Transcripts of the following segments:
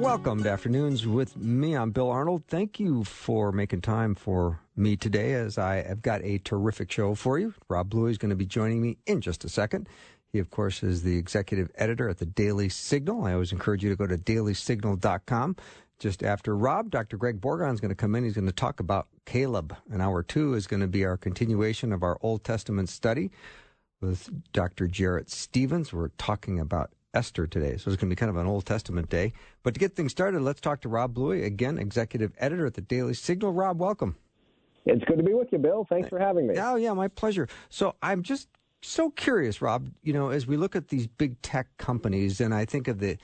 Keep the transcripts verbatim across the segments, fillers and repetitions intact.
Welcome to Afternoons with me. I'm Bill Arnold. Thank you for making time for me today, as I have got a terrific show for you. Rob Bluey is going to be joining me in just a second. He, of course, is the executive editor at The Daily Signal. I always encourage you to go to daily signal dot com. Just after Rob, Doctor Greg Borgon is going to come in. He's going to talk about Caleb. And hour two is going to be our continuation of our Old Testament study with Doctor Jarrett Stevens. We're talking about Esther today, so it's going to be kind of an Old Testament day. But to get things started, let's talk to Rob Bluey, again, executive editor at the Daily Signal. Rob, welcome. It's good to be with you, Bill. Thanks for having me. Oh, yeah, my pleasure. So I'm just so curious, Rob, you know, as we look at these big tech companies, and I think of the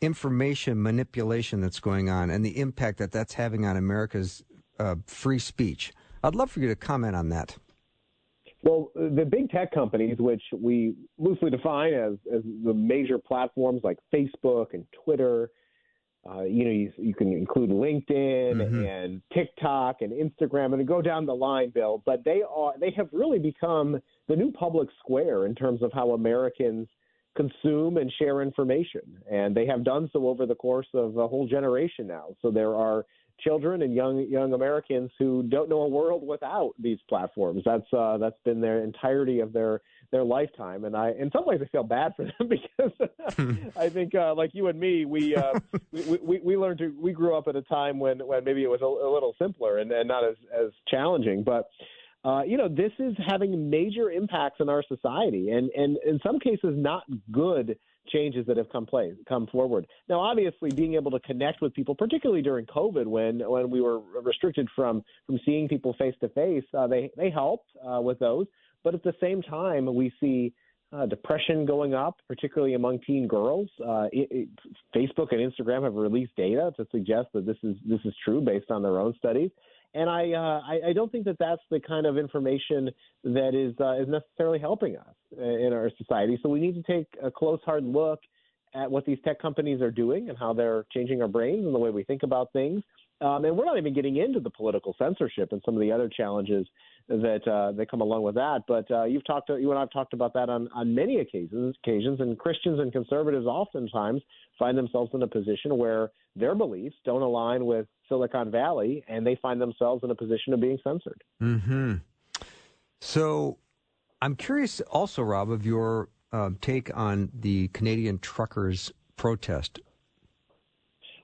information manipulation that's going on and the impact that that's having on America's uh, free speech, I'd love for you to comment on that. Well, the big tech companies, which we loosely define as, as the major platforms like Facebook and Twitter, uh, you know, you, you can include LinkedIn mm-hmm. and TikTok and Instagram, and go down the line, Bill. But they are they have really become the new public square in terms of how Americans consume and share information, and they have done so over the course of a whole generation now. So there are children and young young Americans who don't know a world without these platforms. That's uh, that's been their entirety of their their lifetime, and I in some ways I feel bad for them because I think uh, like you and me, we, uh, we we we learned to we grew up at a time when, when maybe it was a, a little simpler and, and not as, as challenging. But uh, you know, this is having major impacts in our society, and and in some cases not good changes that have come play, come forward. Now, obviously, being able to connect with people, particularly during COVID, when when we were restricted from from seeing people face to face, they they helped uh, with those. But at the same time, we see uh, depression going up, particularly among teen girls. Uh, it, it, Facebook and Instagram have released data to suggest that this is this is true based on their own studies. And I, uh, I I don't think that that's the kind of information that is uh, is necessarily helping us in our society. So we need to take a close, hard look at what these tech companies are doing and how they're changing our brains and the way we think about things. Um, and we're not even getting into the political censorship and some of the other challenges that uh, that come along with that. But uh, you've talked to, you and I have talked about that on, on many occasions, occasions, and Christians and conservatives oftentimes find themselves in a position where their beliefs don't align with Silicon Valley, and they find themselves in a position of being censored. Mm-hmm. So I'm curious also, Rob, of your uh, take on the Canadian truckers' protest.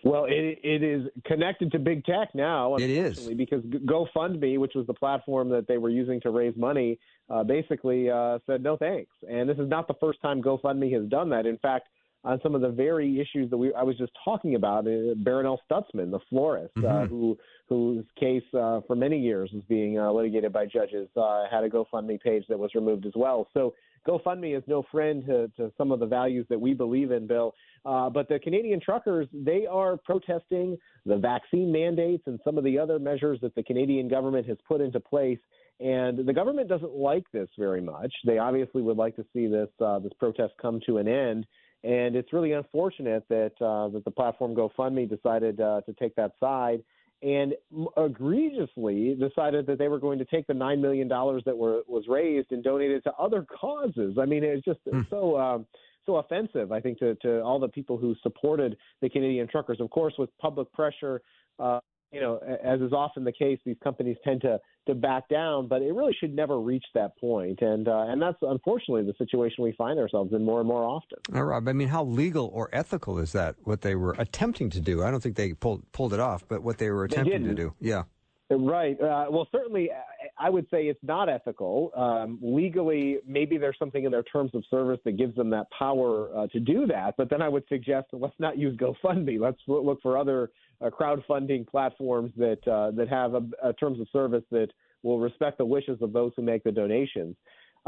Well, it, it is connected to big tech now. It is. Because GoFundMe, which was the platform that they were using to raise money, uh, basically uh, said no thanks. And this is not the first time GoFundMe has done that. In fact, on some of the very issues that we I was just talking about, uh, Baronelle Stutzman, the florist, mm-hmm. uh, who whose case uh, for many years was being uh, litigated by judges, uh, had a GoFundMe page that was removed as well. So GoFundMe is no friend to, to some of the values that we believe in, Bill. Uh, but the Canadian truckers, they are protesting the vaccine mandates and some of the other measures that the Canadian government has put into place. And the government doesn't like this very much. They obviously would like to see this uh, this protest come to an end. And it's really unfortunate that uh, that the platform GoFundMe decided uh, to take that side and egregiously decided that they were going to take the nine million dollars that were was raised and donate it to other causes. I mean, it's just mm. so um, so offensive, I think, to, to all the people who supported the Canadian truckers. Of course, with public pressure, uh, you know, as is often the case, these companies tend to to back down, but it really should never reach that point. And uh, and that's unfortunately the situation we find ourselves in more and more often. Now, Rob, I mean, how legal or ethical is that, what they were attempting to do? I don't think they pulled pulled it off, but what they were attempting they to do. Yeah. Right. Uh, well, certainly I would say it's not ethical. Um, legally, maybe there's something in their terms of service that gives them that power uh, to do that. But then I would suggest let's not use GoFundMe. Let's look for other Uh, crowdfunding platforms that uh, that have a, a terms of service that will respect the wishes of those who make the donations.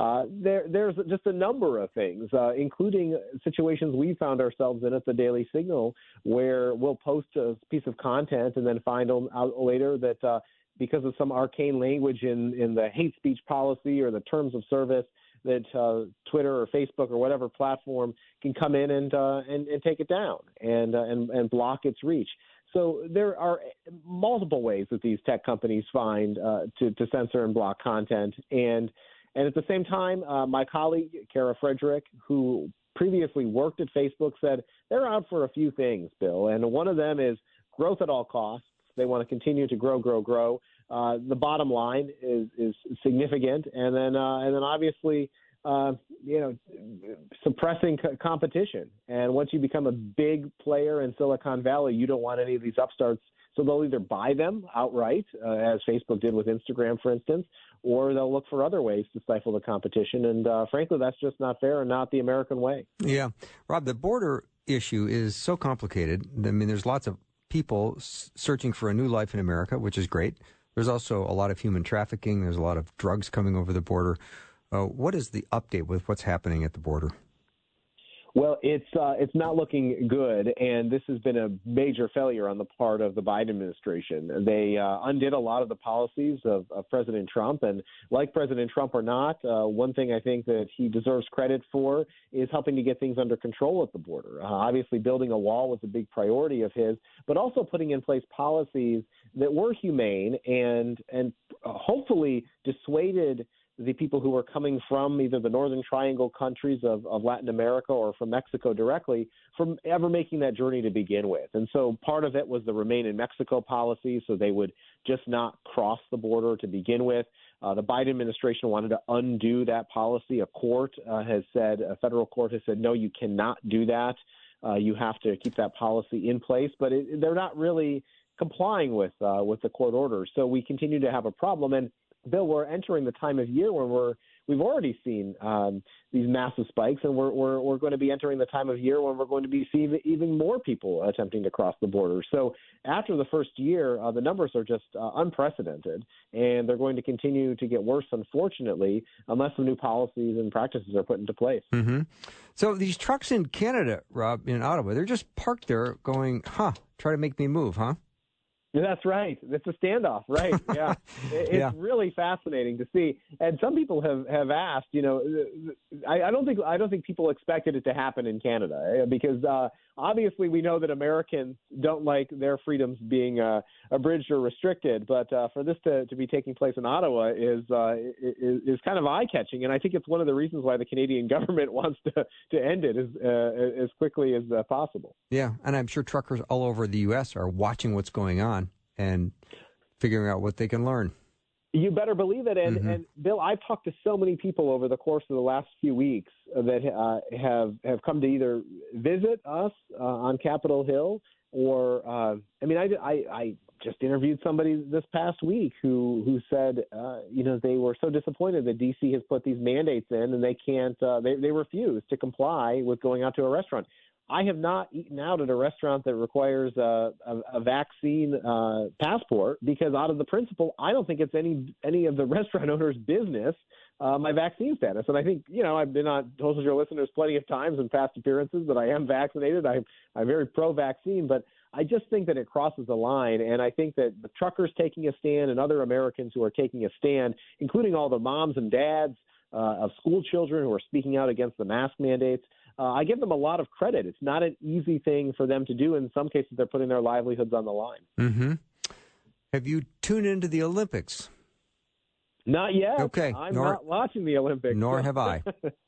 Uh, there, there's just a number of things, uh, including situations we found ourselves in at the Daily Signal, where we'll post a piece of content and then find out later that uh, because of some arcane language in, in the hate speech policy or the terms of service, that uh, Twitter or Facebook or whatever platform can come in and uh, and, and take it down and, uh, and and block its reach. So there are multiple ways that these tech companies find uh, to, to censor and block content. And and at the same time, uh, my colleague, Kara Frederick, who previously worked at Facebook, said they're out for a few things, Bill. And one of them is growth at all costs. They want to continue to grow, grow, grow. Uh, the bottom line is, is significant, and then uh, and then obviously, uh, you know, suppressing co- competition. And once you become a big player in Silicon Valley, you don't want any of these upstarts. So they'll either buy them outright, uh, as Facebook did with Instagram, for instance, or they'll look for other ways to stifle the competition. And uh, frankly, that's just not fair and not the American way. Yeah, Rob, the border issue is so complicated. I mean, there's lots of people s- searching for a new life in America, which is great. There's also a lot of human trafficking. There's a lot of drugs coming over the border. Uh, what is the update with what's happening at the border? Well, it's uh, it's not looking good, and this has been a major failure on the part of the Biden administration. They uh, undid a lot of the policies of, of President Trump, and like President Trump or not, uh, one thing I think that he deserves credit for is helping to get things under control at the border. Uh, obviously, building a wall was a big priority of his, but also putting in place policies that were humane and and hopefully dissuaded the people who were coming from either the Northern Triangle countries of, of Latin America or from Mexico directly from ever making that journey to begin with. And so part of it was the Remain in Mexico policy, so they would just not cross the border to begin with. Uh, the Biden administration wanted to undo that policy. A court uh, has said, a federal court has said, no, you cannot do that. Uh, you have to keep that policy in place. But it, they're not really complying with uh, with the court order. So we continue to have a problem. And Bill, we're entering the time of year where we're we've already seen um, these massive spikes, and we're, we're we're going to be entering the time of year when we're going to be seeing even more people attempting to cross the border. So after the first year, uh, the numbers are just uh, unprecedented, and they're going to continue to get worse, unfortunately, unless some new policies and practices are put into place. Mm-hmm. So these trucks in Canada, Rob, in Ottawa, they're just parked there, going, "Huh, try to make me move, huh?" That's right. It's a standoff, right? Yeah. It's yeah. really fascinating to see. And some people have, have asked, you know, I, I don't think I don't think people expected it to happen in Canada because uh, obviously we know that Americans don't like their freedoms being uh, abridged or restricted. But uh, for this to, to be taking place in Ottawa is, uh, is is kind of eye-catching. And I think it's one of the reasons why the Canadian government wants to, to end it as, uh, as quickly as uh, possible. Yeah. And I'm sure truckers all over the U S are watching what's going on and figuring out what they can learn. You better believe it. And, mm-hmm. and Bill, I've talked to so many people over the course of the last few weeks that uh, have, have come to either visit us uh, on Capitol Hill or, uh, I mean, I, I, I just interviewed somebody this past week who, who said, uh, you know, they were so disappointed that D C has put these mandates in and they can't, uh, they, they refuse to comply with going out to a restaurant. I have not eaten out at a restaurant that requires a, a, a vaccine uh, passport because out of the principle, I don't think it's any any of the restaurant owner's business, uh, my vaccine status. And I think, you know, I've been on told your listeners plenty of times in past appearances that I am vaccinated. I, I'm very pro-vaccine, but I just think that it crosses the line. And I think that the truckers taking a stand and other Americans who are taking a stand, including all the moms and dads uh, of school children who are speaking out against the mask mandates, Uh, I give them a lot of credit. It's not an easy thing for them to do. In some cases, they're putting their livelihoods on the line. Mm-hmm. Have you tuned into the Olympics? Not yet. Okay. I'm nor, not watching the Olympics. Nor have I.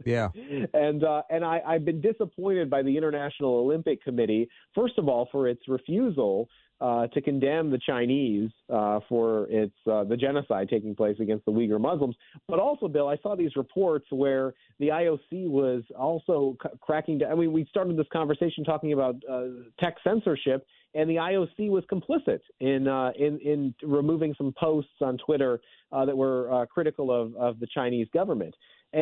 Yeah. and uh, and I, I've been disappointed by the International Olympic Committee, first of all, for its refusal uh, to condemn the Chinese uh, for its uh, the genocide taking place against the Uyghur Muslims. But also, Bill, I saw these reports where the I O C was also c- cracking down. I mean, we started this conversation talking about uh, tech censorship, and the I O C was complicit in uh, in, in removing some posts on Twitter uh, that were uh, critical of, of the Chinese government.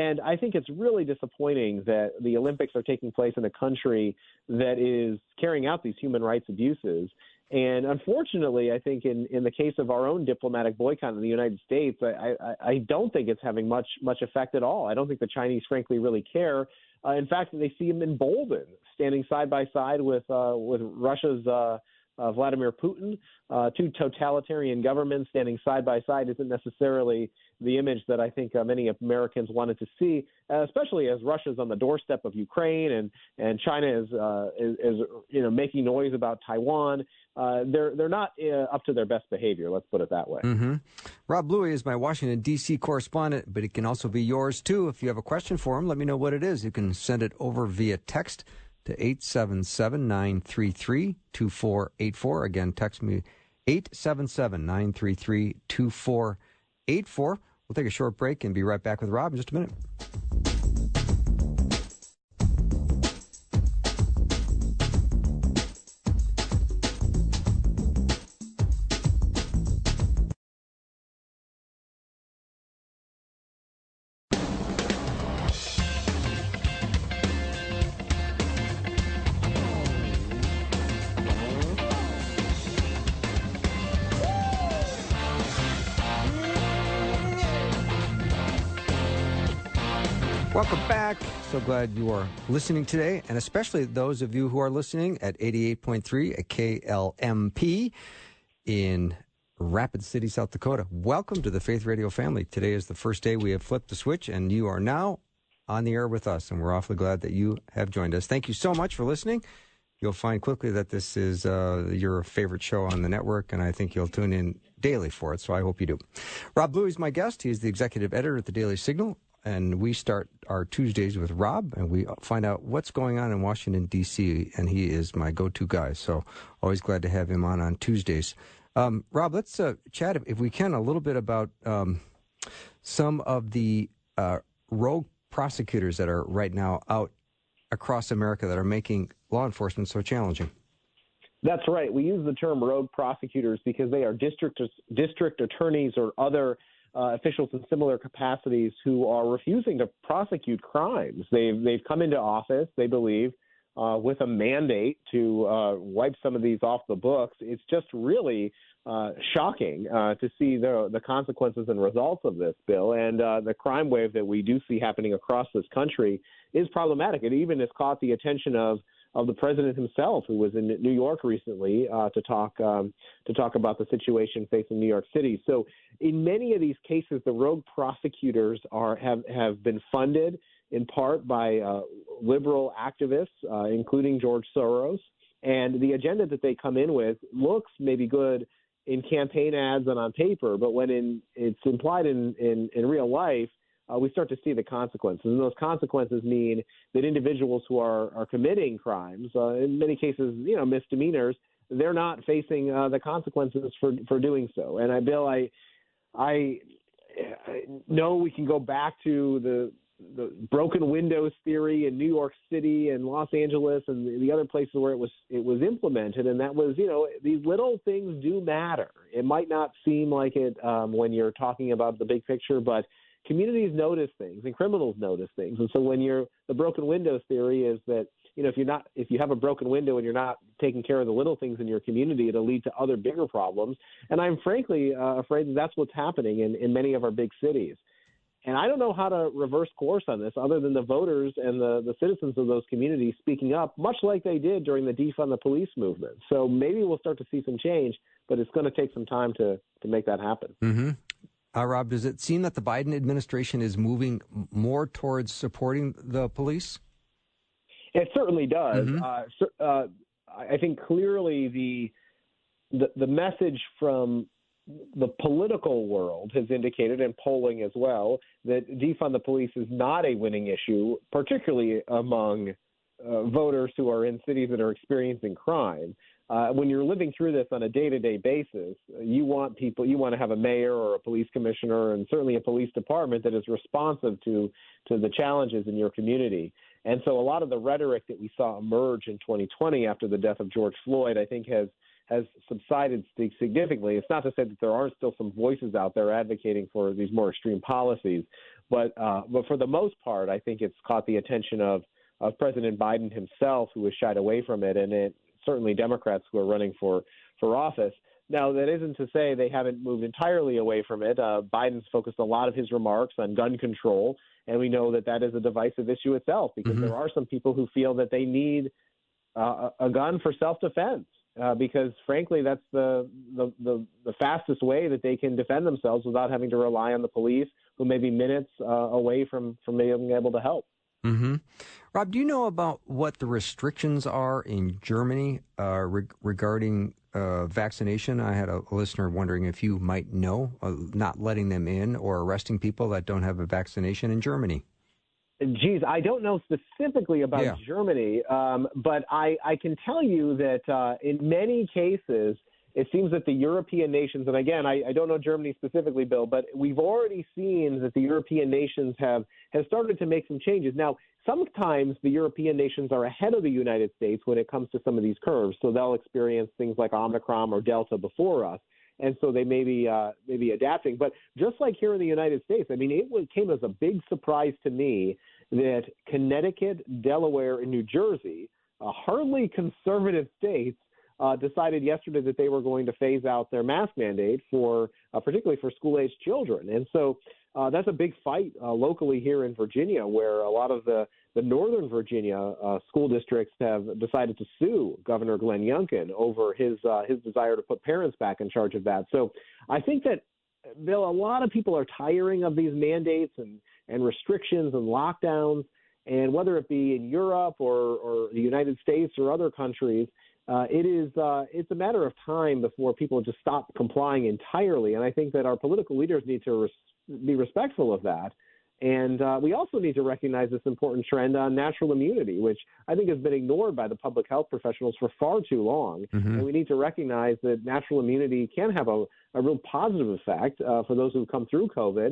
And I think it's really disappointing that the Olympics are taking place in a country that is carrying out these human rights abuses. And unfortunately, I think in, in the case of our own diplomatic boycott in the United States, I, I, I don't think it's having much much effect at all. I don't think the Chinese, frankly, really care. Uh, in fact, they see him emboldened, standing side by side with uh, with Russia's uh, uh, Vladimir Putin. Uh, two totalitarian governments standing side by side isn't necessarily the image that I think uh, many Americans wanted to see, especially as Russia's on the doorstep of Ukraine and and China is uh, is, is you know making noise about Taiwan. Uh, they're they're not uh, up to their best behavior. Let's put it that way. Mm-hmm. Rob Bluey is my Washington, D C correspondent, but it can also be yours, too. If you have a question for him, let me know what it is. You can send it over via text to eight seven seven, nine three three, two four eight four. Again, text me eight seven seven, nine three three, two four eight four. We'll take a short break and be right back with Rob in just a minute. Welcome back. So glad you are listening today, and especially those of you who are listening at eighty-eight point three at K L M P in Rapid City, South Dakota. Welcome to the Faith Radio family. Today is the first day we have flipped the switch, and you are now on the air with us, and we're awfully glad that you have joined us. Thank you so much for listening. You'll find quickly that this is uh, your favorite show on the network, and I think you'll tune in daily for it, so I hope you do. Rob Bluey is my guest. He's the executive editor at The Daily Signal. And we start our Tuesdays with Rob, and we find out what's going on in Washington, D C, and he is my go-to guy, so always glad to have him on on Tuesdays. Um, Rob, let's uh, chat, if we can, a little bit about um, some of the uh, rogue prosecutors that are right now out across America that are making law enforcement so challenging. That's right. We use the term rogue prosecutors because they are district district attorneys or other Uh, officials in similar capacities who are refusing to prosecute crimes. They've they've come into office, they believe, uh, with a mandate to uh, wipe some of these off the books. It's just really uh, shocking uh, to see the the consequences and results of this, Bill. And uh, the crime wave that we do see happening across this country is problematic. It even has caught the attention of of the president himself, who was in New York recently uh, to talk um, to talk about the situation facing New York City. So in many of these cases, the rogue prosecutors are have, have been funded in part by uh, liberal activists, uh, including George Soros. And the agenda that they come in with looks maybe good in campaign ads and on paper, but when in, it's implied in, in, in real life, Uh, we start to see the consequences. And those consequences mean that individuals who are, are committing crimes, uh, in many cases, you know, misdemeanors, they're not facing uh, the consequences for, for doing so. And, I, Bill, I, I I know we can go back to the, the broken windows theory in New York City and Los Angeles and the, the other places where it was it was implemented, and that was, you know, these little things do matter. It might not seem like it um, when you're talking about the big picture, but communities notice things and criminals notice things. And so when you're the broken windows theory is that, you know, if you're not if you have a broken window and you're not taking care of the little things in your community, it'll lead to other bigger problems. And I'm frankly uh, afraid that that's what's happening in, in many of our big cities. And I don't know how to reverse course on this other than the voters and the, the citizens of those communities speaking up, much like they did during the defund the police movement. So maybe we'll start to see some change, but it's going to take some time to, to make that happen. Mm-hmm. Uh, Rob, does it seem that the Biden administration is moving more towards supporting the police? It certainly does. Mm-hmm. Uh, so, uh, I think clearly the, the the message from the political world has indicated, and polling as well, that defund the police is not a winning issue, particularly among uh, voters who are in cities that are experiencing crime. Uh, when you're living through this on a day-to-day basis, you want people, you want to have a mayor or a police commissioner and certainly a police department that is responsive to to the challenges in your community. And so a lot of the rhetoric that we saw emerge in twenty twenty after the death of George Floyd, I think has has subsided significantly. It's not to say that there aren't still some voices out there advocating for these more extreme policies, but uh, but for the most part, I think it's caught the attention of, of President Biden himself, who has shied away from it, and it certainly Democrats who are running for, for office. Now, that isn't to say they haven't moved entirely away from it. Uh, Biden's focused a lot of his remarks on gun control, and we know that that is a divisive issue itself because mm-hmm. there are some people who feel that they need uh, a gun for self-defense uh, because, frankly, that's the, the, the, the fastest way that they can defend themselves without having to rely on the police, who may be minutes uh, away from, from being able to help. Mm-hmm. Rob, do you know about what the restrictions are in Germany uh, re- regarding uh, vaccination? I had a listener wondering if you might know, uh, not letting them in or arresting people that don't have a vaccination in Germany. Geez, I don't know specifically about yeah. Germany, um, but I, I can tell you that uh, in many cases, it seems that the European nations, and again, I, I don't know Germany specifically, Bill, but we've already seen that the European nations have, have started to make some changes. Now, sometimes the European nations are ahead of the United States when it comes to some of these curves, so they'll experience things like Omicron or Delta before us, and so they may be, uh, may be adapting. But just like here in the United States, I mean, it came as a big surprise to me that Connecticut, Delaware, and New Jersey, uh, hardly conservative states, Uh, decided yesterday that they were going to phase out their mask mandate for uh, particularly for school-aged children. And so uh, that's a big fight uh, locally here in Virginia, where a lot of the, the northern Virginia uh, school districts have decided to sue Governor Glenn Youngkin over his uh, his desire to put parents back in charge of that. So I think that, Bill, a lot of people are tiring of these mandates and, and restrictions and lockdowns, and whether it be in Europe or, or the United States or other countries, Uh, it is, uh, it's a matter of time before people just stop complying entirely, and I think that our political leaders need to res- be respectful of that. And uh, we also need to recognize this important trend on natural immunity, which I think has been ignored by the public health professionals for far too long. Mm-hmm. And we need to recognize that natural immunity can have a, a real positive effect uh, for those who come through COVID,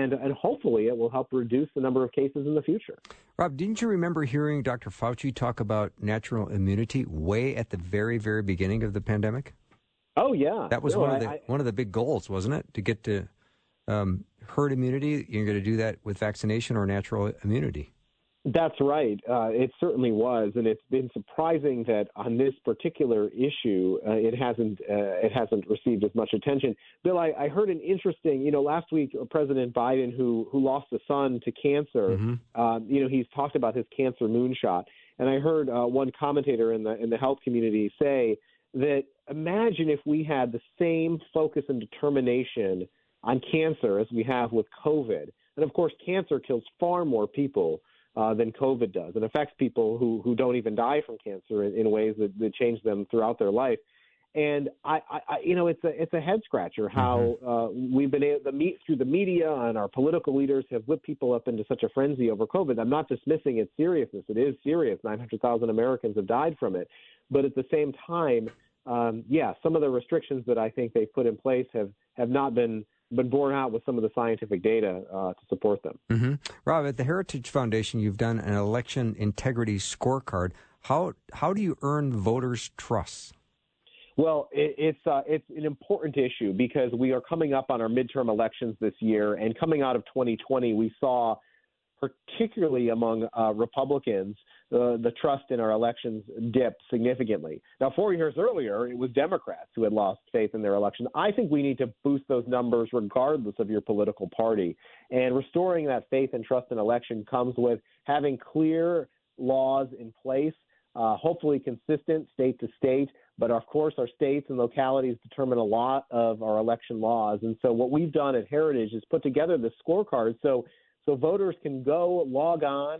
and, and hopefully it will help reduce the number of cases in the future. Rob, didn't you remember hearing Doctor Fauci talk about natural immunity way at the very, very beginning of the pandemic? Oh, yeah. That was no, one of the I, one of the big goals, wasn't it, to get to... Um, herd immunity? You're going to do that with vaccination or natural immunity? That's right. Uh, it certainly was, and it's been surprising that on this particular issue, uh, it hasn't uh, it hasn't received as much attention. Bill, I, I heard an interesting, you know, last week President Biden, who who lost a son to cancer, mm-hmm. um, you know, he's talked about his cancer moonshot, and I heard uh, one commentator in the in the health community say that imagine if we had the same focus and determination on cancer as we have with COVID. And of course, cancer kills far more people uh, than COVID does, and affects people who, who don't even die from cancer in, in ways that, that change them throughout their life. And I, I you know, it's a it's a head scratcher how uh, we've been able to meet through the media, and our political leaders have whipped people up into such a frenzy over COVID. I'm not dismissing its seriousness; it is serious. nine hundred thousand Americans have died from it, but at the same time, um, yeah, some of the restrictions that I think they've put in place have have not been. been borne out with some of the scientific data uh, to support them. Mm-hmm. Rob, at the Heritage Foundation, you've done an election integrity scorecard. How how do you earn voters' trust? Well, it, it's uh, it's an important issue because we are coming up on our midterm elections this year, and coming out of twenty twenty, we saw, particularly among uh, Republicans, uh, the trust in our elections dipped significantly. Now, four years earlier, it was Democrats who had lost faith in their elections. I think we need to boost those numbers regardless of your political party. And restoring that faith and trust in election comes with having clear laws in place, uh, hopefully consistent state to state. But, of course, our states and localities determine a lot of our election laws. And so what we've done at Heritage is put together this scorecard so So voters can go log on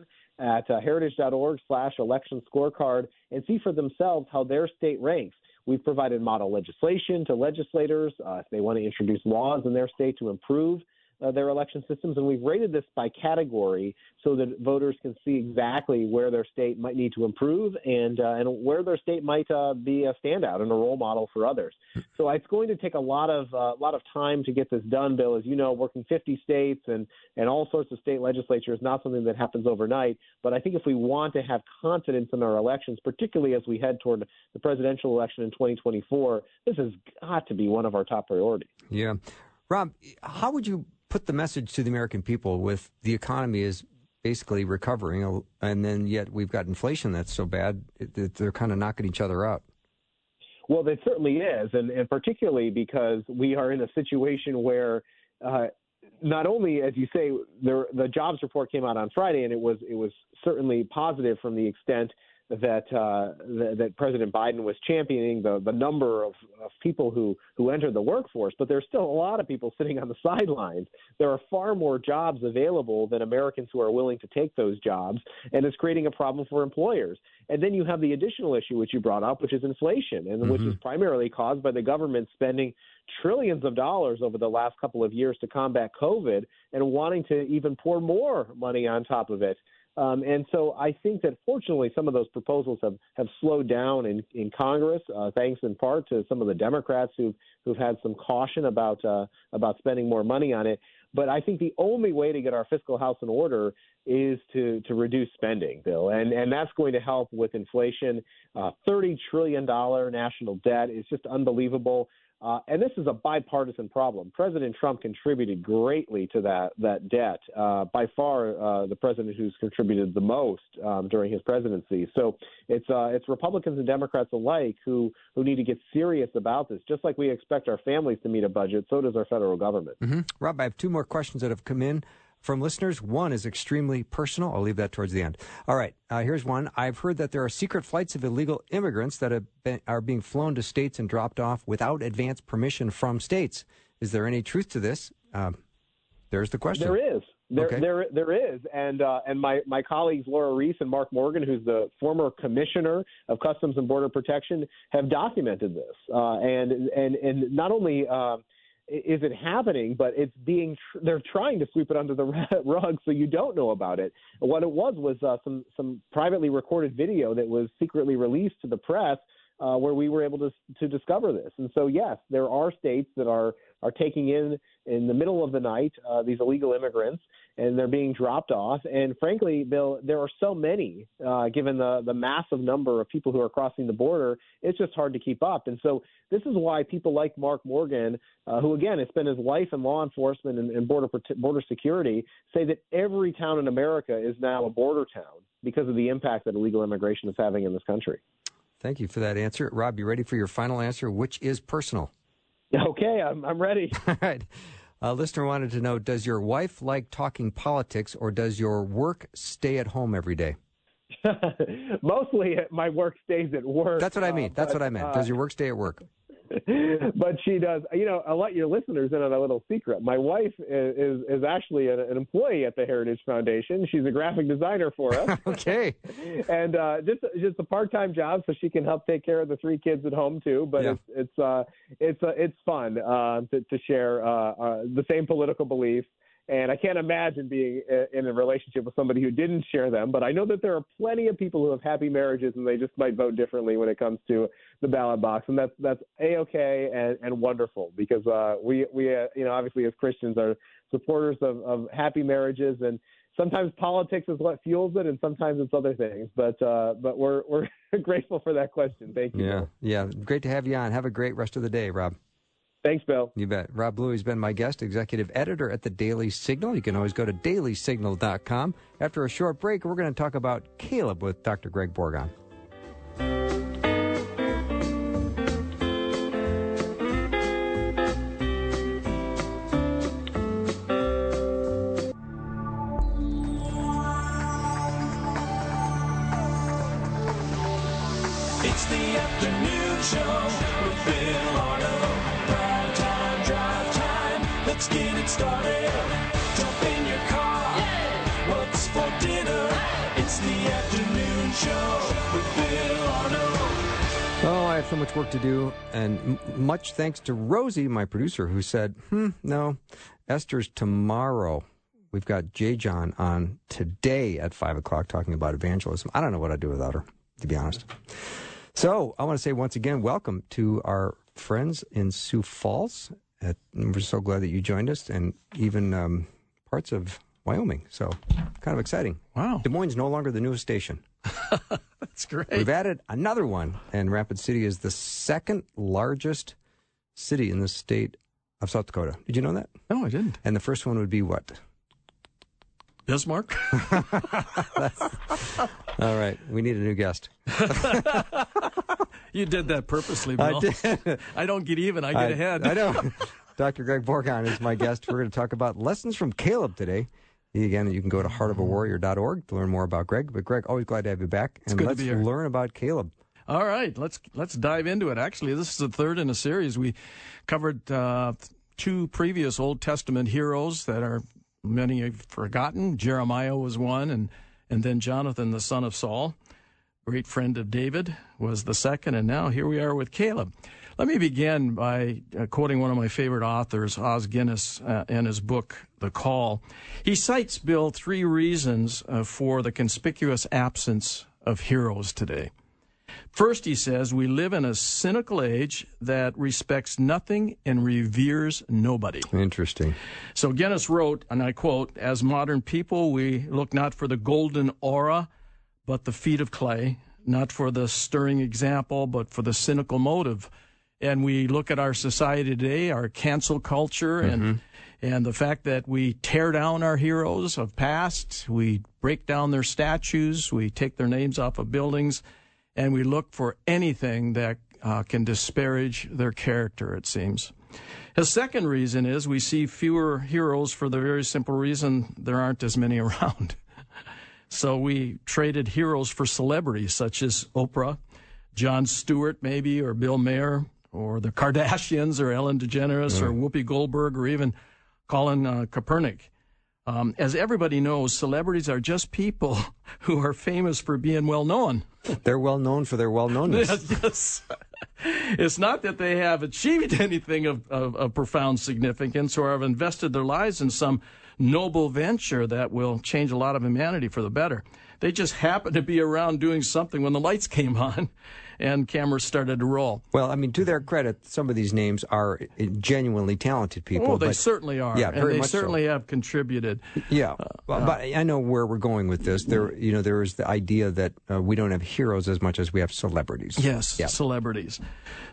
at uh, heritage.org slash election scorecard and see for themselves how their state ranks. We've provided model legislation to legislators uh, if they want to introduce laws in their state to improve uh, their election systems. And we've rated this by category so that voters can see exactly where their state might need to improve and, uh, and where their state might uh, be a standout and a role model for others. So it's going to take a lot of uh, lot of time to get this done, Bill. As you know, working fifty states and, and all sorts of state legislatures is not something that happens overnight. But I think if we want to have confidence in our elections, particularly as we head toward the presidential election in twenty twenty-four, this has got to be one of our top priorities. Yeah. Rob, how would you put the message to the American people with the economy as basically recovering, and then yet we've got inflation that's so bad that they're kind of knocking each other out. Well, it certainly is, and, and particularly because we are in a situation where uh, not only, as you say, there, the jobs report came out on Friday, and it was it was certainly positive from the extent that uh, th- that President Biden was championing the, the number of, of people who, who entered the workforce, but there's still a lot of people sitting on the sidelines. There are far more jobs available than Americans who are willing to take those jobs, and it's creating a problem for employers. And then you have the additional issue which you brought up, which is inflation, and mm-hmm. which is primarily caused by the government spending trillions of dollars over the last couple of years to combat COVID and wanting to even pour more money on top of it. Um, and so I think that fortunately some of those proposals have, have slowed down in, in Congress, uh, thanks in part to some of the Democrats who've, who've had some caution about uh, about spending more money on it. But I think the only way to get our fiscal house in order is to, to reduce spending, Bill, and, and that's going to help with inflation. Uh, thirty trillion dollars national debt is just unbelievable. Uh, and this is a bipartisan problem. President Trump contributed greatly to that that debt, uh, by far uh, the president who's contributed the most um, during his presidency. So it's uh, it's Republicans and Democrats alike who, who need to get serious about this. Just like we expect our families to meet a budget, so does our federal government. Mm-hmm. Rob, I have two more questions that have come in from listeners. One is extremely personal. I'll leave that towards the end. All right, uh, here's one. I've heard that there are secret flights of illegal immigrants that have been, are being flown to states and dropped off without advance permission from states. Is there any truth to this? Um, there's the question. There is. There, okay. there, there is, and uh, and my, my colleagues Laura Reese and Mark Morgan, who's the former commissioner of Customs and Border Protection, have documented this. Uh, and and and not only. Uh, Is it happening? But it's being tr- they're trying to sweep it under the rug so you don't know about it. What it was was uh, some some privately recorded video that was secretly released to the press uh, where we were able to to discover this. And so yes, there are states that are are taking in in the middle of the night uh, these illegal immigrants, and they're being dropped off. And frankly, Bill, there are so many uh, given the the massive number of people who are crossing the border. It's just hard to keep up. And so this is why people like Mark Morgan, uh, who, again, has spent his life in law enforcement and, and border border security, say that every town in America is now a border town because of the impact that illegal immigration is having in this country. Thank you for that answer. Rob, you ready for your final answer, which is personal? Okay, I'm, I'm ready. All right. A listener wanted to know, does your wife like talking politics, or does your work stay at home every day? Mostly my work stays at work. That's what I mean. Uh, That's but, what I meant. Does your work stay at work? But she does. You know, I'll let your listeners in on a little secret. My wife is is, is actually an, an employee at the Heritage Foundation. She's a graphic designer for us. Okay. And uh, just just a part-time job, so she can help take care of the three kids at home too. But yeah. it's it's uh, it's uh, it's fun uh, to to share uh, uh, the same political beliefs. And I can't imagine being in a relationship with somebody who didn't share them. But I know that there are plenty of people who have happy marriages, and they just might vote differently when it comes to the ballot box. And that's that's A-okay and, and wonderful, because uh, we, we uh, you know, obviously as Christians are supporters of, of happy marriages. And sometimes politics is what fuels it, and sometimes it's other things. But uh, but we're, we're grateful for that question. Thank you. Yeah, yeah. Great to have you on. Have a great rest of the day, Rob. Thanks, Bill. You bet. Rob Bluey has been my guest, executive editor at The Daily Signal. You can always go to daily signal dot com. After a short break, we're going to talk about Caleb with Doctor Greg Borgon. It's the afternoon show with Bill Arnold. Let's get it started. Jump in your car. Yeah. What's for dinner? Hey. It's the afternoon show with Bill Arnold. Oh, I have so much work to do. And m- much thanks to Rosie, my producer, who said, hmm, no, Esther's tomorrow. We've got Jay John on today at five o'clock talking about evangelism. I don't know what I'd do without her, to be honest. So I want to say once again, welcome to our friends in Sioux Falls. At, and we're so glad that you joined us, and even um, parts of Wyoming. So, kind of exciting. Wow. Des Moines is no longer the newest station. That's great. We've added another one, and Rapid City is the second largest city in the state of South Dakota. Did you know that? No, I didn't. And the first one would be what? Bismarck? All right. We need a new guest. You did that purposely, Bill. I did. I don't get even. I get I, ahead. I know. Doctor Greg Borgon is my guest. We're going to talk about lessons from Caleb today. Again, you can go to heart of a warrior dot org to learn more about Greg. But, Greg, always glad to have you back. And it's good let's to be here. Learn about Caleb. All right. Let's, let's dive into it. Actually, this is the third in a series. We covered uh, two previous Old Testament heroes that are many have forgotten. Jeremiah was one, and, and then Jonathan, the son of Saul, great friend of David, was the second. And now here we are with Caleb. Let me begin by uh, quoting one of my favorite authors, Oz Guinness, uh, in his book, The Call. He cites, Bill, three reasons uh, for the conspicuous absence of heroes today. First, he says, we live in a cynical age that respects nothing and reveres nobody. Interesting. So Guinness wrote, and I quote, as modern people, we look not for the golden aura, but the feet of clay, not for the stirring example, but for the cynical motive. And we look at our society today, our cancel culture, mm-hmm. and and the fact that we tear down our heroes of past, we break down their statues, we take their names off of buildings, and we look for anything that uh, can disparage their character, it seems. His second reason is we see fewer heroes for the very simple reason there aren't as many around. So we traded heroes for celebrities such as Oprah, John Stewart maybe, or Bill Maher, or the Kardashians, or Ellen DeGeneres, yeah. or Whoopi Goldberg, or even Colin uh, Kaepernick. Um, as everybody knows, celebrities are just people who are famous for being well-known. They're well-known for their well-knownness. Yes. It's not that they have achieved anything of, of, of profound significance or have invested their lives in some noble venture that will change a lot of humanity for the better. They just happened to be around doing something when the lights came on and cameras started to roll. Well, I mean, to their credit, some of these names are genuinely talented people. Oh, they but, certainly are. Yeah, very and they much certainly so. Have contributed. Yeah, uh, well, but I know where we're going with this. There, you know, there is the idea that uh, we don't have heroes as much as we have celebrities. Yes, yeah. celebrities.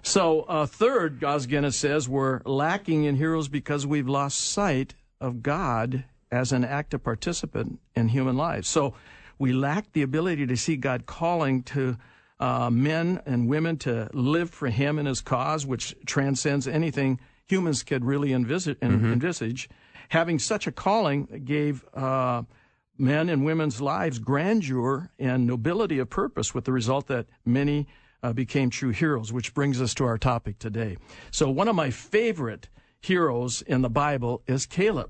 So uh, third, Oz Guinness says, we're lacking in heroes because we've lost sight of God as an active participant in human life. So we lack the ability to see God calling to Uh, men and women to live for him and his cause, which transcends anything humans could really envisage. Mm-hmm. envisage. Having such a calling gave uh, men and women's lives grandeur and nobility of purpose, with the result that many uh, became true heroes, which brings us to our topic today. So one of my favorite heroes in the Bible is Caleb.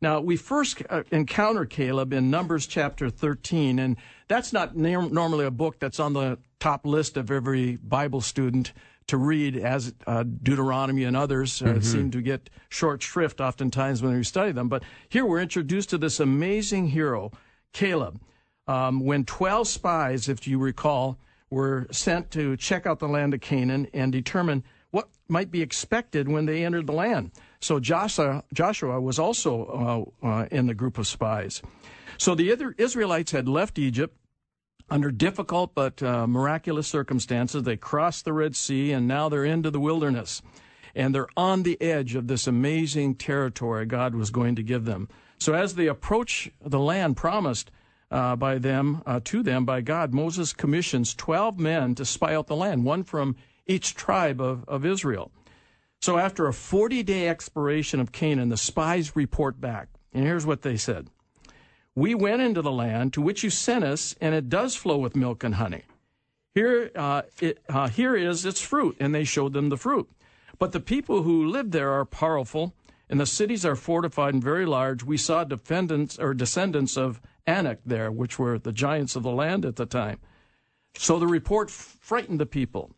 Now, we first encounter Caleb in Numbers chapter thirteen, and that's not normally a book that's on the top list of every Bible student to read, as uh, Deuteronomy and others uh, mm-hmm. seem to get short shrift oftentimes when we study them. But here we're introduced to this amazing hero, Caleb, um, when twelve spies, if you recall, were sent to check out the land of Canaan and determine what might be expected when they entered the land. So Joshua, Joshua was also uh, uh, in the group of spies. So the other Israelites had left Egypt under difficult but uh, miraculous circumstances. They crossed the Red Sea, and now they're into the wilderness. And they're on the edge of this amazing territory God was going to give them. So as they approach the land promised uh, by them uh, to them by God, Moses commissions twelve men to spy out the land, one from each tribe of, of Israel. So after a forty-day exploration of Canaan, the spies report back. And here's what they said. We went into the land to which you sent us, and it does flow with milk and honey. Here, uh, it, uh, here is its fruit, and they showed them the fruit. But the people who live there are powerful, and the cities are fortified and very large. We saw defendants or descendants of Anak there, which were the giants of the land at the time. So the report frightened the people.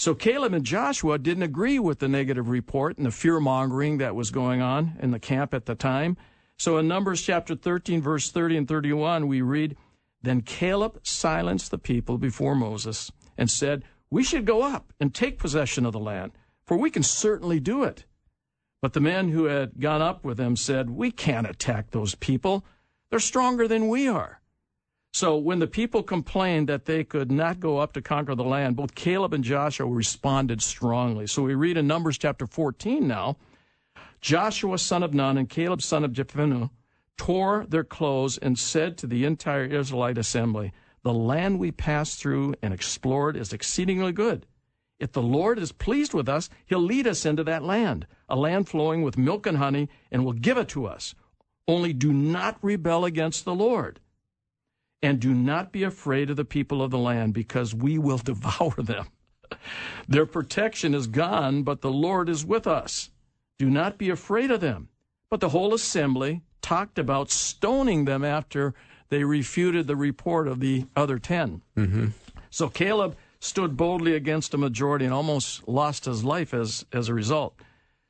So Caleb and Joshua didn't agree with the negative report and the fear-mongering that was going on in the camp at the time. So in Numbers chapter thirteen, verse thirty and thirty-one, we read, Then Caleb silenced the people before Moses and said, We should go up and take possession of the land, for we can certainly do it. But the men who had gone up with him said, We can't attack those people. They're stronger than we are. So when the people complained that they could not go up to conquer the land, both Caleb and Joshua responded strongly. So we read in Numbers chapter fourteen now, Joshua son of Nun and Caleb son of Jephunneh tore their clothes and said to the entire Israelite assembly, "The land we passed through and explored is exceedingly good. If the Lord is pleased with us, he'll lead us into that land, a land flowing with milk and honey, and will give it to us. Only do not rebel against the Lord. And do not be afraid of the people of the land, because we will devour them. Their protection is gone, but the Lord is with us. Do not be afraid of them." But the whole assembly talked about stoning them after they refuted the report of the other ten. Mm-hmm. So Caleb stood boldly against a majority and almost lost his life as, as a result.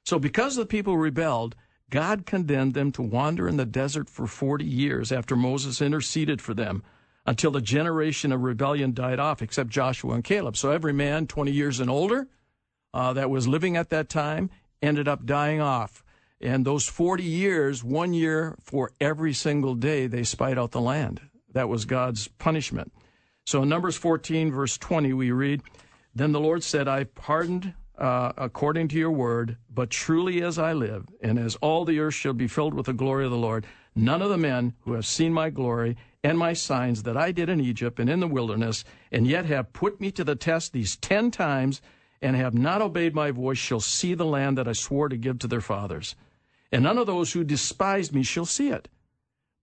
So because the people rebelled, God condemned them to wander in the desert for forty years after Moses interceded for them, until the generation of rebellion died off, except Joshua and Caleb. So every man twenty years and older uh, that was living at that time ended up dying off. And those forty years, one year for every single day, they spied out the land. That was God's punishment. So in Numbers fourteen, verse twenty, we read, "Then the Lord said, I pardoned uh, according to your word, but truly as I live, and as all the earth shall be filled with the glory of the Lord, none of the men who have seen my glory and my signs that I did in Egypt and in the wilderness, and yet have put me to the test these ten times, and have not obeyed my voice, shall see the land that I swore to give to their fathers. And none of those who despised me shall see it.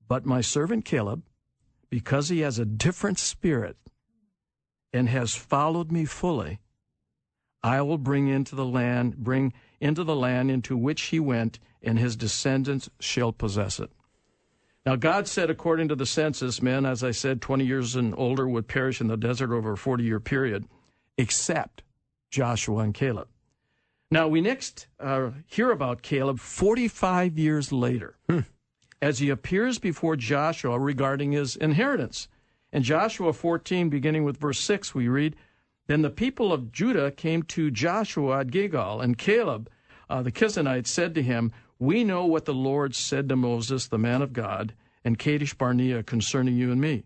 But my servant Caleb, because he has a different spirit and has followed me fully, I will bring into the land, bring into the land into which he went, and his descendants shall possess it." Now, God said, according to the census, men, as I said, twenty years and older would perish in the desert over a forty-year period, except Joshua and Caleb. Now, we next uh, hear about Caleb forty-five years later, hmm. as he appears before Joshua regarding his inheritance. In Joshua fourteen, beginning with verse six, we read, "Then the people of Judah came to Joshua at Gilgal, and Caleb, uh, the Kizionite, said to him, 'We know what the Lord said to Moses, the man of God, and Kadesh Barnea concerning you and me.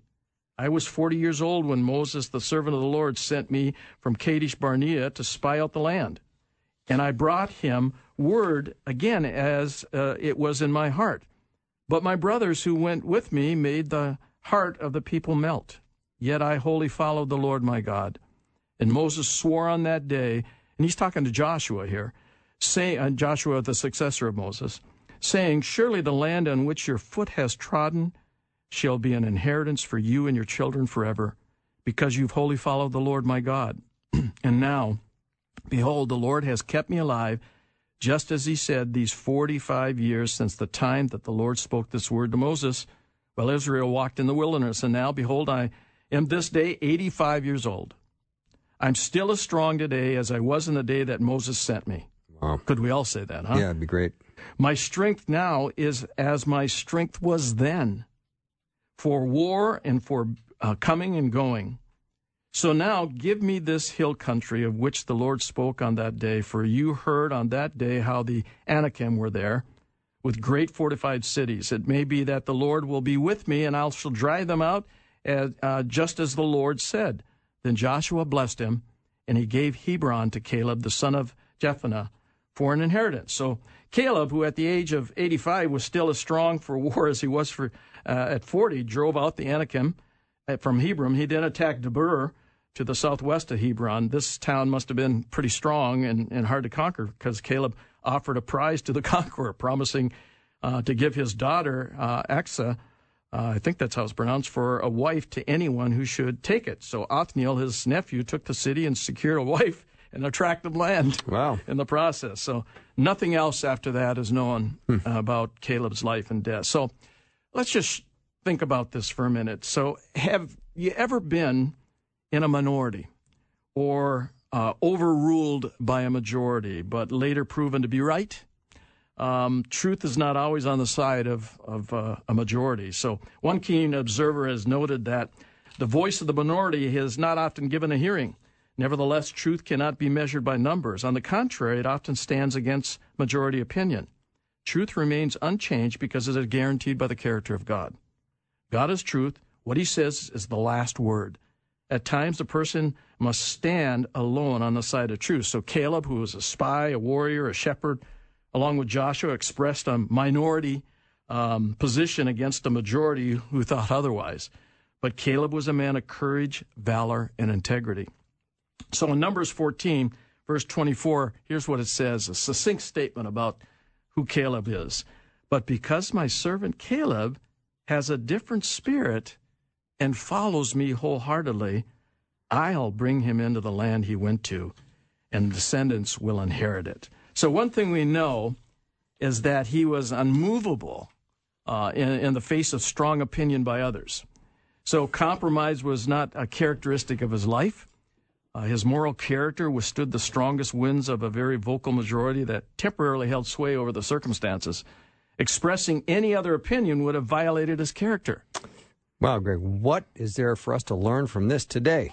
I was forty years old when Moses, the servant of the Lord, sent me from Kadesh Barnea to spy out the land. And I brought him word again as uh, it was in my heart. But my brothers who went with me made the heart of the people melt. Yet I wholly followed the Lord my God.' And Moses swore on that day," and he's talking to Joshua here, say, uh, Joshua, the successor of Moses, saying, "Surely the land on which your foot has trodden shall be an inheritance for you and your children forever, because you've wholly followed the Lord my God. And now, behold, the Lord has kept me alive, just as he said, these forty-five years since the time that the Lord spoke this word to Moses, while Israel walked in the wilderness. And now, behold, I am this day eighty-five years old. I'm still as strong today as I was in the day that Moses sent me." Wow. Could we all say that, huh? Yeah, it'd be great. "My strength now is as my strength was then, for war and for uh, coming and going. So now give me this hill country of which the Lord spoke on that day, for you heard on that day how the Anakim were there with great fortified cities. It may be that the Lord will be with me, and I shall drive them out as, uh, just as the Lord said." Then Joshua blessed him, and he gave Hebron to Caleb, the son of Jephunneh, for an inheritance. So Caleb, who at the age of eighty-five was still as strong for war as he was for uh, at forty, drove out the Anakim from Hebron. He then attacked Debir, to the southwest of Hebron. This town must have been pretty strong and, and hard to conquer, because Caleb offered a prize to the conqueror, promising uh, to give his daughter, uh, Aksa, uh, I think that's how it's pronounced, for a wife to anyone who should take it. So Othniel, his nephew, took the city and secured a wife and a tract of land wow. in the process. So nothing else after that is known hmm. about Caleb's life and death. So let's just think about this for a minute. So have you ever been in a minority, or uh, overruled by a majority, but later proven to be right? Um, truth is not always on the side of, of uh, a majority. So one keen observer has noted that the voice of the minority is not often given a hearing. Nevertheless, truth cannot be measured by numbers. On the contrary, it often stands against majority opinion. Truth remains unchanged because it is guaranteed by the character of God. God is truth. What he says is the last word. At times, the person must stand alone on the side of truth. So Caleb, who was a spy, a warrior, a shepherd, along with Joshua, expressed a minority um, position against a majority who thought otherwise. But Caleb was a man of courage, valor, and integrity. So in Numbers fourteen, verse twenty-four, here's what it says, a succinct statement about who Caleb is. But because my servant Caleb has a different spirit and follows me wholeheartedly, I'll bring him into the land he went to, and descendants will inherit it. So one thing we know is that he was unmovable uh, in, in the face of strong opinion by others. So compromise was not a characteristic of his life. Uh, his moral character withstood the strongest winds of a very vocal majority that temporarily held sway over the circumstances. Expressing any other opinion would have violated his character. Wow, Greg, what is there for us to learn from this today?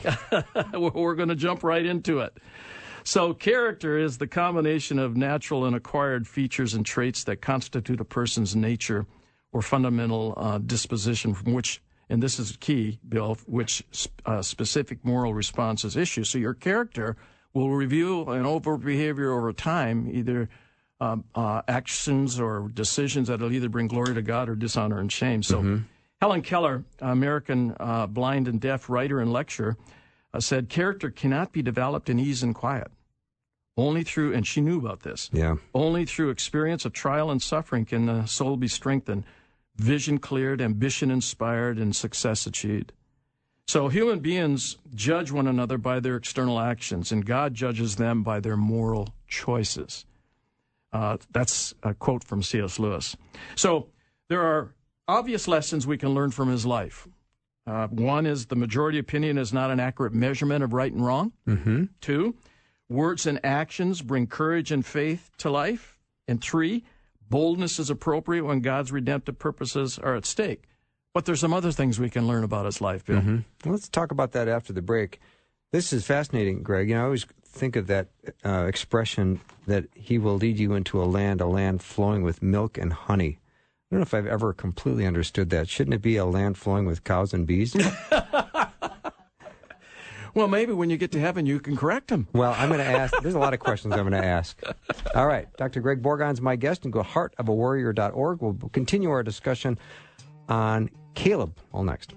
We're going to jump right into it. So character is the combination of natural and acquired features and traits that constitute a person's nature or fundamental uh, disposition from which, and this is key, Bill, which uh, specific moral response is issued. So your character will reveal an overt behavior over time, either uh, uh, actions or decisions that will either bring glory to God or dishonor and shame. So mm-hmm. Helen Keller, American uh, blind and deaf writer and lecturer, uh, said character cannot be developed in ease and quiet. Only through, and she knew about this, yeah. Only through experience of trial and suffering can the soul be strengthened, vision cleared, ambition inspired, and success achieved. So human beings judge one another by their external actions, and God judges them by their moral choices. Uh, that's a quote from C S Lewis. So there are obvious lessons we can learn from his life. Uh, one is the majority opinion is not an accurate measurement of right and wrong. Mm-hmm. Two, words and actions bring courage and faith to life. And three, boldness is appropriate when God's redemptive purposes are at stake. But there's some other things we can learn about his life, Bill. Mm-hmm. Well, let's talk about that after the break. This is fascinating, Greg. You know, I always think of that uh, expression that he will lead you into a land, a land flowing with milk and honey. I don't know if I've ever completely understood that. Shouldn't it be a land flowing with cows and bees? Well, maybe when you get to heaven, you can correct them. Well, I'm going to ask. There's a lot of questions I'm going to ask. All right. Doctor Greg Borgon's my guest. And go to heart of a warrior dot org. We'll continue our discussion on Caleb all next.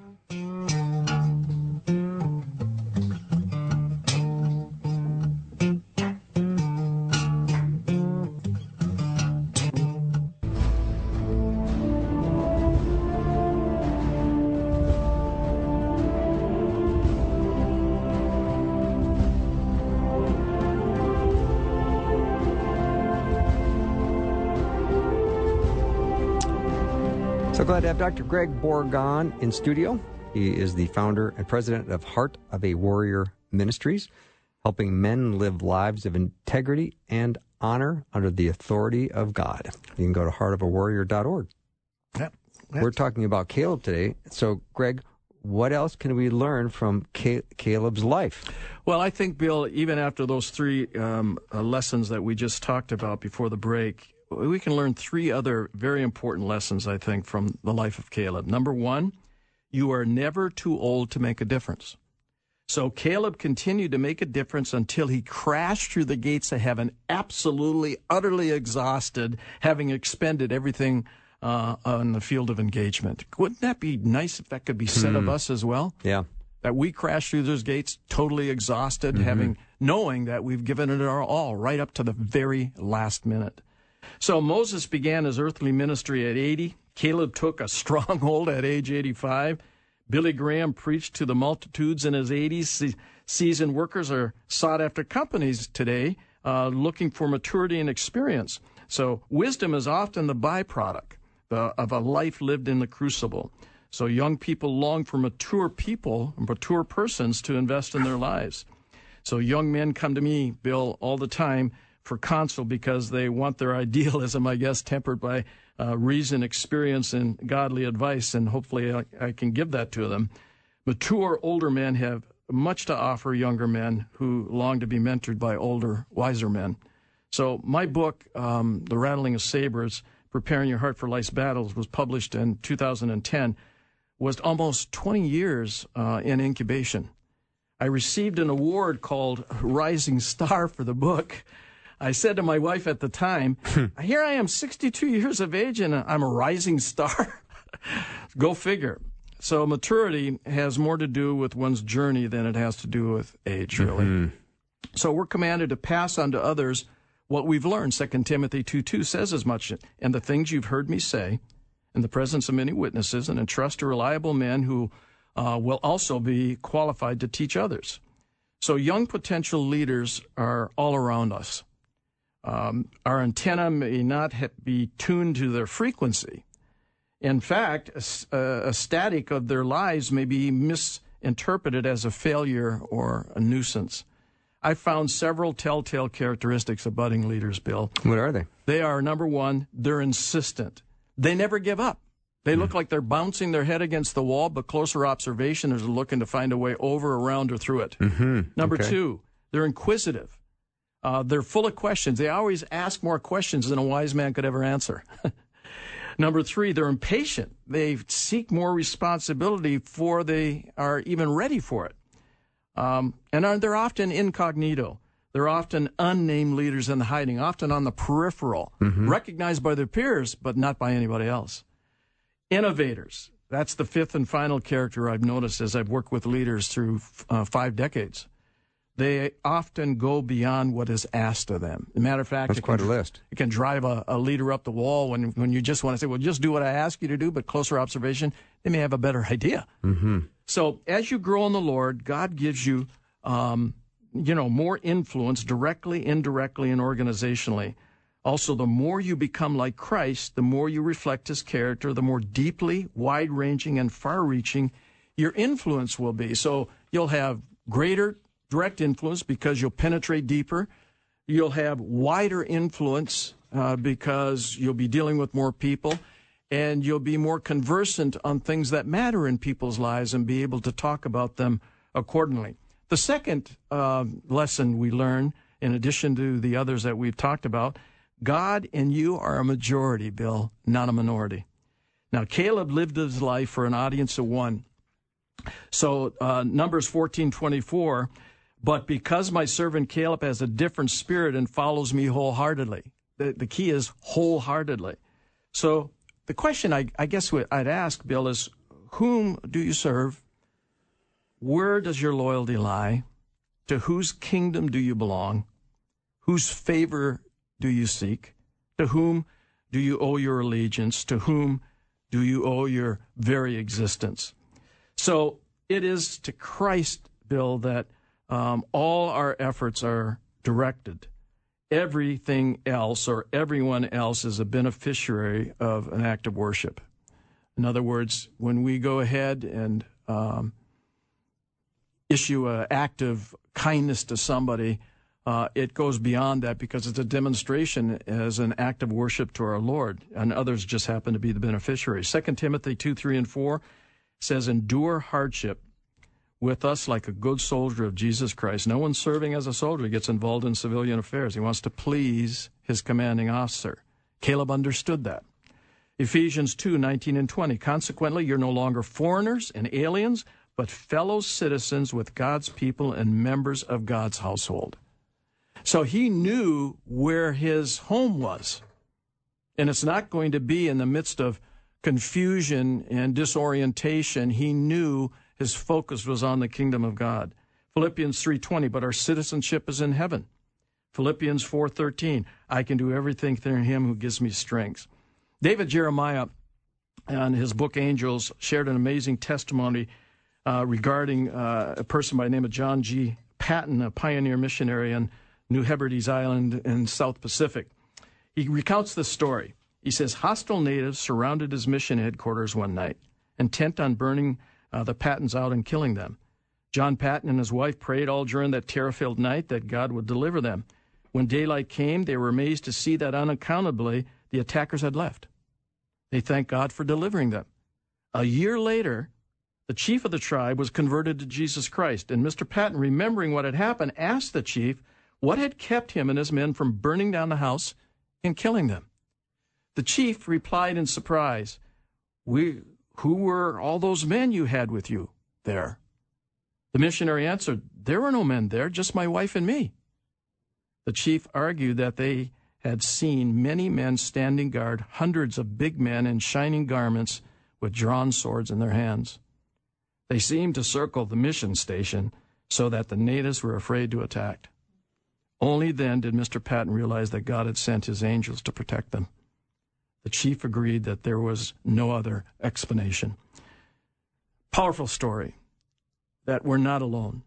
Glad to have Doctor Greg Borgon in studio. He is the founder and president of Heart of a Warrior Ministries, helping men live lives of integrity and honor under the authority of God. You can go to heart of a warrior dot org. Yep. Yep. We're talking about Caleb today. So, Greg, what else can we learn from Caleb's life? Well, I think, Bill, even after those three um, uh, lessons that we just talked about before the break, we can learn three other very important lessons, I think, from the life of Caleb. Number one, you are never too old to make a difference. So Caleb continued to make a difference until he crashed through the gates of heaven, absolutely, utterly exhausted, having expended everything uh, on the field of engagement. Wouldn't that be nice if that could be said hmm. of us as well? Yeah. That we crash through those gates totally exhausted, mm-hmm. having knowing that we've given it our all right up to the very last minute. So Moses began his earthly ministry at eighty. Caleb took a stronghold at age eighty-five. Billy Graham preached to the multitudes in his eighties. Seasoned workers are sought after companies today, uh, looking for maturity and experience. So wisdom is often the byproduct uh, of a life lived in the crucible. So young people long for mature people, mature persons to invest in their lives. So young men come to me, Bill, all the time for counsel because they want their idealism, I guess, tempered by uh, reason, experience, and godly advice, and hopefully I, I can give that to them. Mature older men have much to offer younger men who long to be mentored by older, wiser men. So my book, um, The Rattling of Sabers, Preparing Your Heart for Life's Battles, was published in two thousand ten, was almost twenty years uh, in incubation. I received an award called Rising Star for the book, I said to my wife at the time, here I am, sixty-two years of age, and I'm a rising star. Go figure. So maturity has more to do with one's journey than it has to do with age, really. Mm-hmm. So we're commanded to pass on to others what we've learned. Second Timothy two two says as much. And the things you've heard me say in the presence of many witnesses, and entrust to reliable men who uh, will also be qualified to teach others. So young potential leaders are all around us. Um, our antenna may not ha- be tuned to their frequency. In fact, a, a static of their lives may be misinterpreted as a failure or a nuisance. I found several telltale characteristics of budding leaders, Bill. What are they? They are, number one, they're insistent. They never give up. They look like they're bouncing their head against the wall, but closer observation is looking to find a way over, around, or through it. Mm-hmm. Number okay. two, they're inquisitive. Uh, they're full of questions. They always ask more questions than a wise man could ever answer. Number three, they're impatient. They seek more responsibility before they are even ready for it. Um, and are, they're often incognito. They're often unnamed leaders in the hiding, often on the peripheral, mm-hmm. recognized by their peers, but not by anybody else. Innovators. That's the fifth and final character I've noticed as I've worked with leaders through f- uh, five decades. They often go beyond what is asked of them. As a matter of fact, that's it, quite can, a list. It can drive a, a leader up the wall when, when you just want to say, well, just do what I ask you to do, but closer observation, they may have a better idea. Mm-hmm. So as you grow in the Lord, God gives you... Um, you know, more influence directly, indirectly, and organizationally. Also, the more you become like Christ, the more you reflect his character, the more deeply, wide-ranging, and far-reaching your influence will be. So you'll have greater direct influence because you'll penetrate deeper. You'll have wider influence uh, because you'll be dealing with more people, and you'll be more conversant on things that matter in people's lives and be able to talk about them accordingly. The second uh, lesson we learn, in addition to the others that we've talked about, God and you are a majority, Bill, not a minority. Now, Caleb lived his life for an audience of one. So uh, Numbers fourteen twenty-four, but because my servant Caleb has a different spirit and follows me wholeheartedly. The, the key is wholeheartedly. So the question I, I guess I'd ask, Bill, is whom do you serve? Where does your loyalty lie? To whose kingdom do you belong? Whose favor do you seek? To whom do you owe your allegiance? To whom do you owe your very existence? So it is to Christ, Bill, that um, all our efforts are directed. Everything else or everyone else is a beneficiary of an act of worship. In other words, when we go ahead and... Um, issue an act of kindness to somebody, uh, it goes beyond that because it's a demonstration as an act of worship to our Lord, and others just happen to be the beneficiaries. Second Timothy two, three, and four says, endure hardship with us like a good soldier of Jesus Christ. No one serving as a soldier gets involved in civilian affairs. He wants to please his commanding officer. Caleb understood that. Ephesians two, nineteen, and twenty, consequently, you're no longer foreigners and aliens, but fellow citizens with God's people and members of God's household. So he knew where his home was. And it's not going to be in the midst of confusion and disorientation. He knew his focus was on the kingdom of God. Philippians three twenty, but our citizenship is in heaven. Philippians four thirteen, I can do everything through him who gives me strength. David Jeremiah, in his book Angels, shared an amazing testimony Uh, regarding uh, a person by the name of John G. Patton, a pioneer missionary in New Hebrides Island in South Pacific. He recounts this story. He says, hostile natives surrounded his mission headquarters one night, intent on burning uh, the Pattons out and killing them. John Patton and his wife prayed all during that terror-filled night that God would deliver them. When daylight came, they were amazed to see that unaccountably the attackers had left. They thanked God for delivering them. A year later, the chief of the tribe was converted to Jesus Christ, and Mister Patton, remembering what had happened, asked the chief what had kept him and his men from burning down the house and killing them. The chief replied in surprise, "We, who were all those men you had with you there?" The missionary answered, "There were no men there, just my wife and me." The chief argued that they had seen many men standing guard, hundreds of big men in shining garments with drawn swords in their hands. They seemed to circle the mission station so that the natives were afraid to attack. Only then did Mister Patton realize that God had sent his angels to protect them. The chief agreed that there was no other explanation. Powerful story, that we're not alone,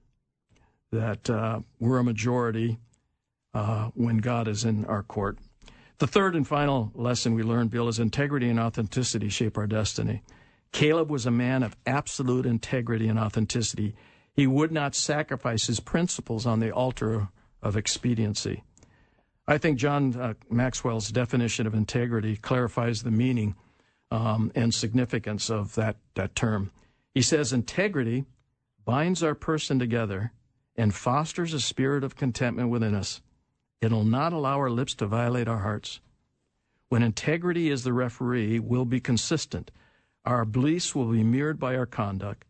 that uh, we're a majority uh, when God is in our court. The third and final lesson we learned, Bill, is integrity and authenticity shape our destiny. Caleb was a man of absolute integrity and authenticity. He would not sacrifice his principles on the altar of expediency. I think John uh, Maxwell's definition of integrity clarifies the meaning um, and significance of that, that term. He says, integrity binds our person together and fosters a spirit of contentment within us. It'll not allow our lips to violate our hearts. When integrity is the referee, we'll be consistent. Our beliefs will be mirrored by our conduct.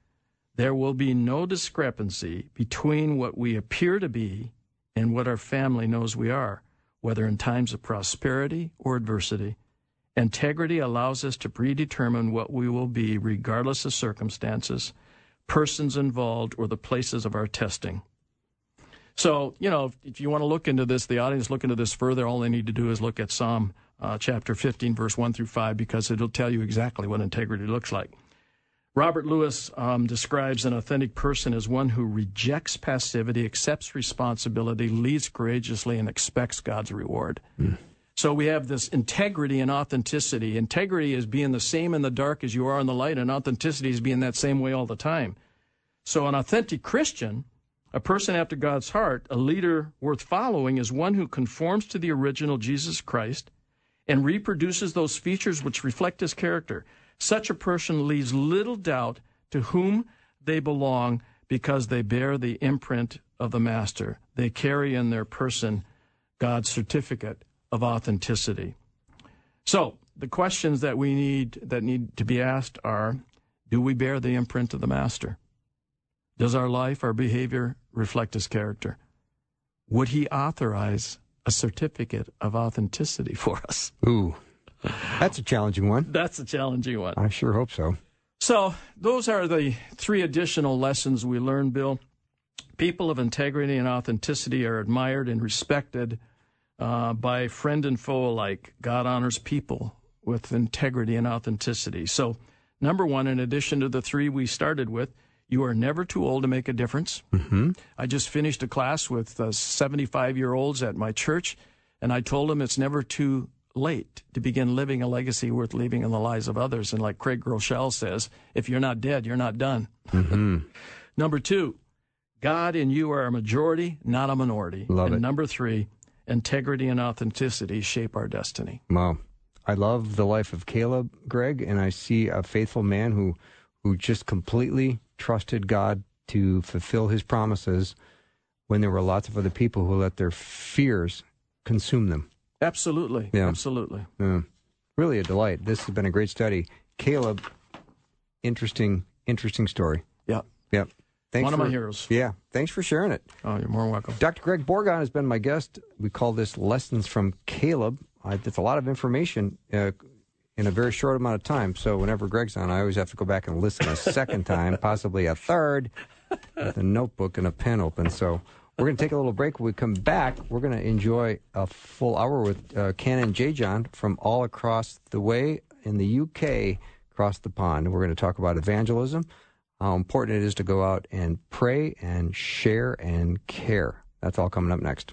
There will be no discrepancy between what we appear to be and what our family knows we are, whether in times of prosperity or adversity. Integrity allows us to predetermine what we will be regardless of circumstances, persons involved, or the places of our testing. So, you know, if you want to look into this, the audience look into this further, all they need to do is look at Psalm uh, chapter fifteen, verse one through five, because it'll tell you exactly what integrity looks like. Robert Louis um, describes an authentic person as one who rejects passivity, accepts responsibility, leads courageously, and expects God's reward. Mm. So we have this integrity and authenticity. Integrity is being the same in the dark as you are in the light, and authenticity is being that same way all the time. So an authentic Christian, a person after God's heart, a leader worth following, is one who conforms to the original Jesus Christ and reproduces those features which reflect his character. Such a person leaves little doubt to whom they belong because they bear the imprint of the Master. They carry in their person God's certificate of authenticity. So the questions that we need that need to be asked are, do we bear the imprint of the Master? Does our life, our behavior reflect his character? Would he authorize a certificate of authenticity for us? Ooh. That's a challenging one. That's a challenging one. I sure hope so. So those are the three additional lessons we learned, Bill. People of integrity and authenticity are admired and respected uh, by friend and foe alike. God honors people with integrity and authenticity. So number one, in addition to the three we started with, you are never too old to make a difference. Mm-hmm. I just finished a class with uh, seventy-five-year-olds at my church, and I told them it's never too late to begin living a legacy worth leaving in the lives of others. And like Craig Groeschel says, if you're not dead, you're not done. Mm-hmm. Number two, God and you are a majority, not a minority. Love and it. Number three, integrity and authenticity shape our destiny. Wow. I love the life of Caleb, Greg, and I see a faithful man who, who just completely trusted God to fulfill his promises when there were lots of other people who let their fears consume them. Absolutely. Yeah. Absolutely. Yeah. Really a delight. This has been a great study. Caleb, interesting, interesting story. Yeah. Yeah. Thanks One for, of my heroes. Yeah. Thanks for sharing it. Oh, you're more welcome. Doctor Greg Borgon has been my guest. We call this Lessons from Caleb. I, that's a lot of information uh, in a very short amount of time. So whenever Greg's on, I always have to go back and listen a second time, possibly a third, with a notebook and a pen open. So we're going to take a little break. When we come back, we're going to enjoy a full hour with uh, Canon J. John from all across the way in the U K, across the pond. We're going to talk about evangelism, how important it is to go out and pray and share and care. That's all coming up next.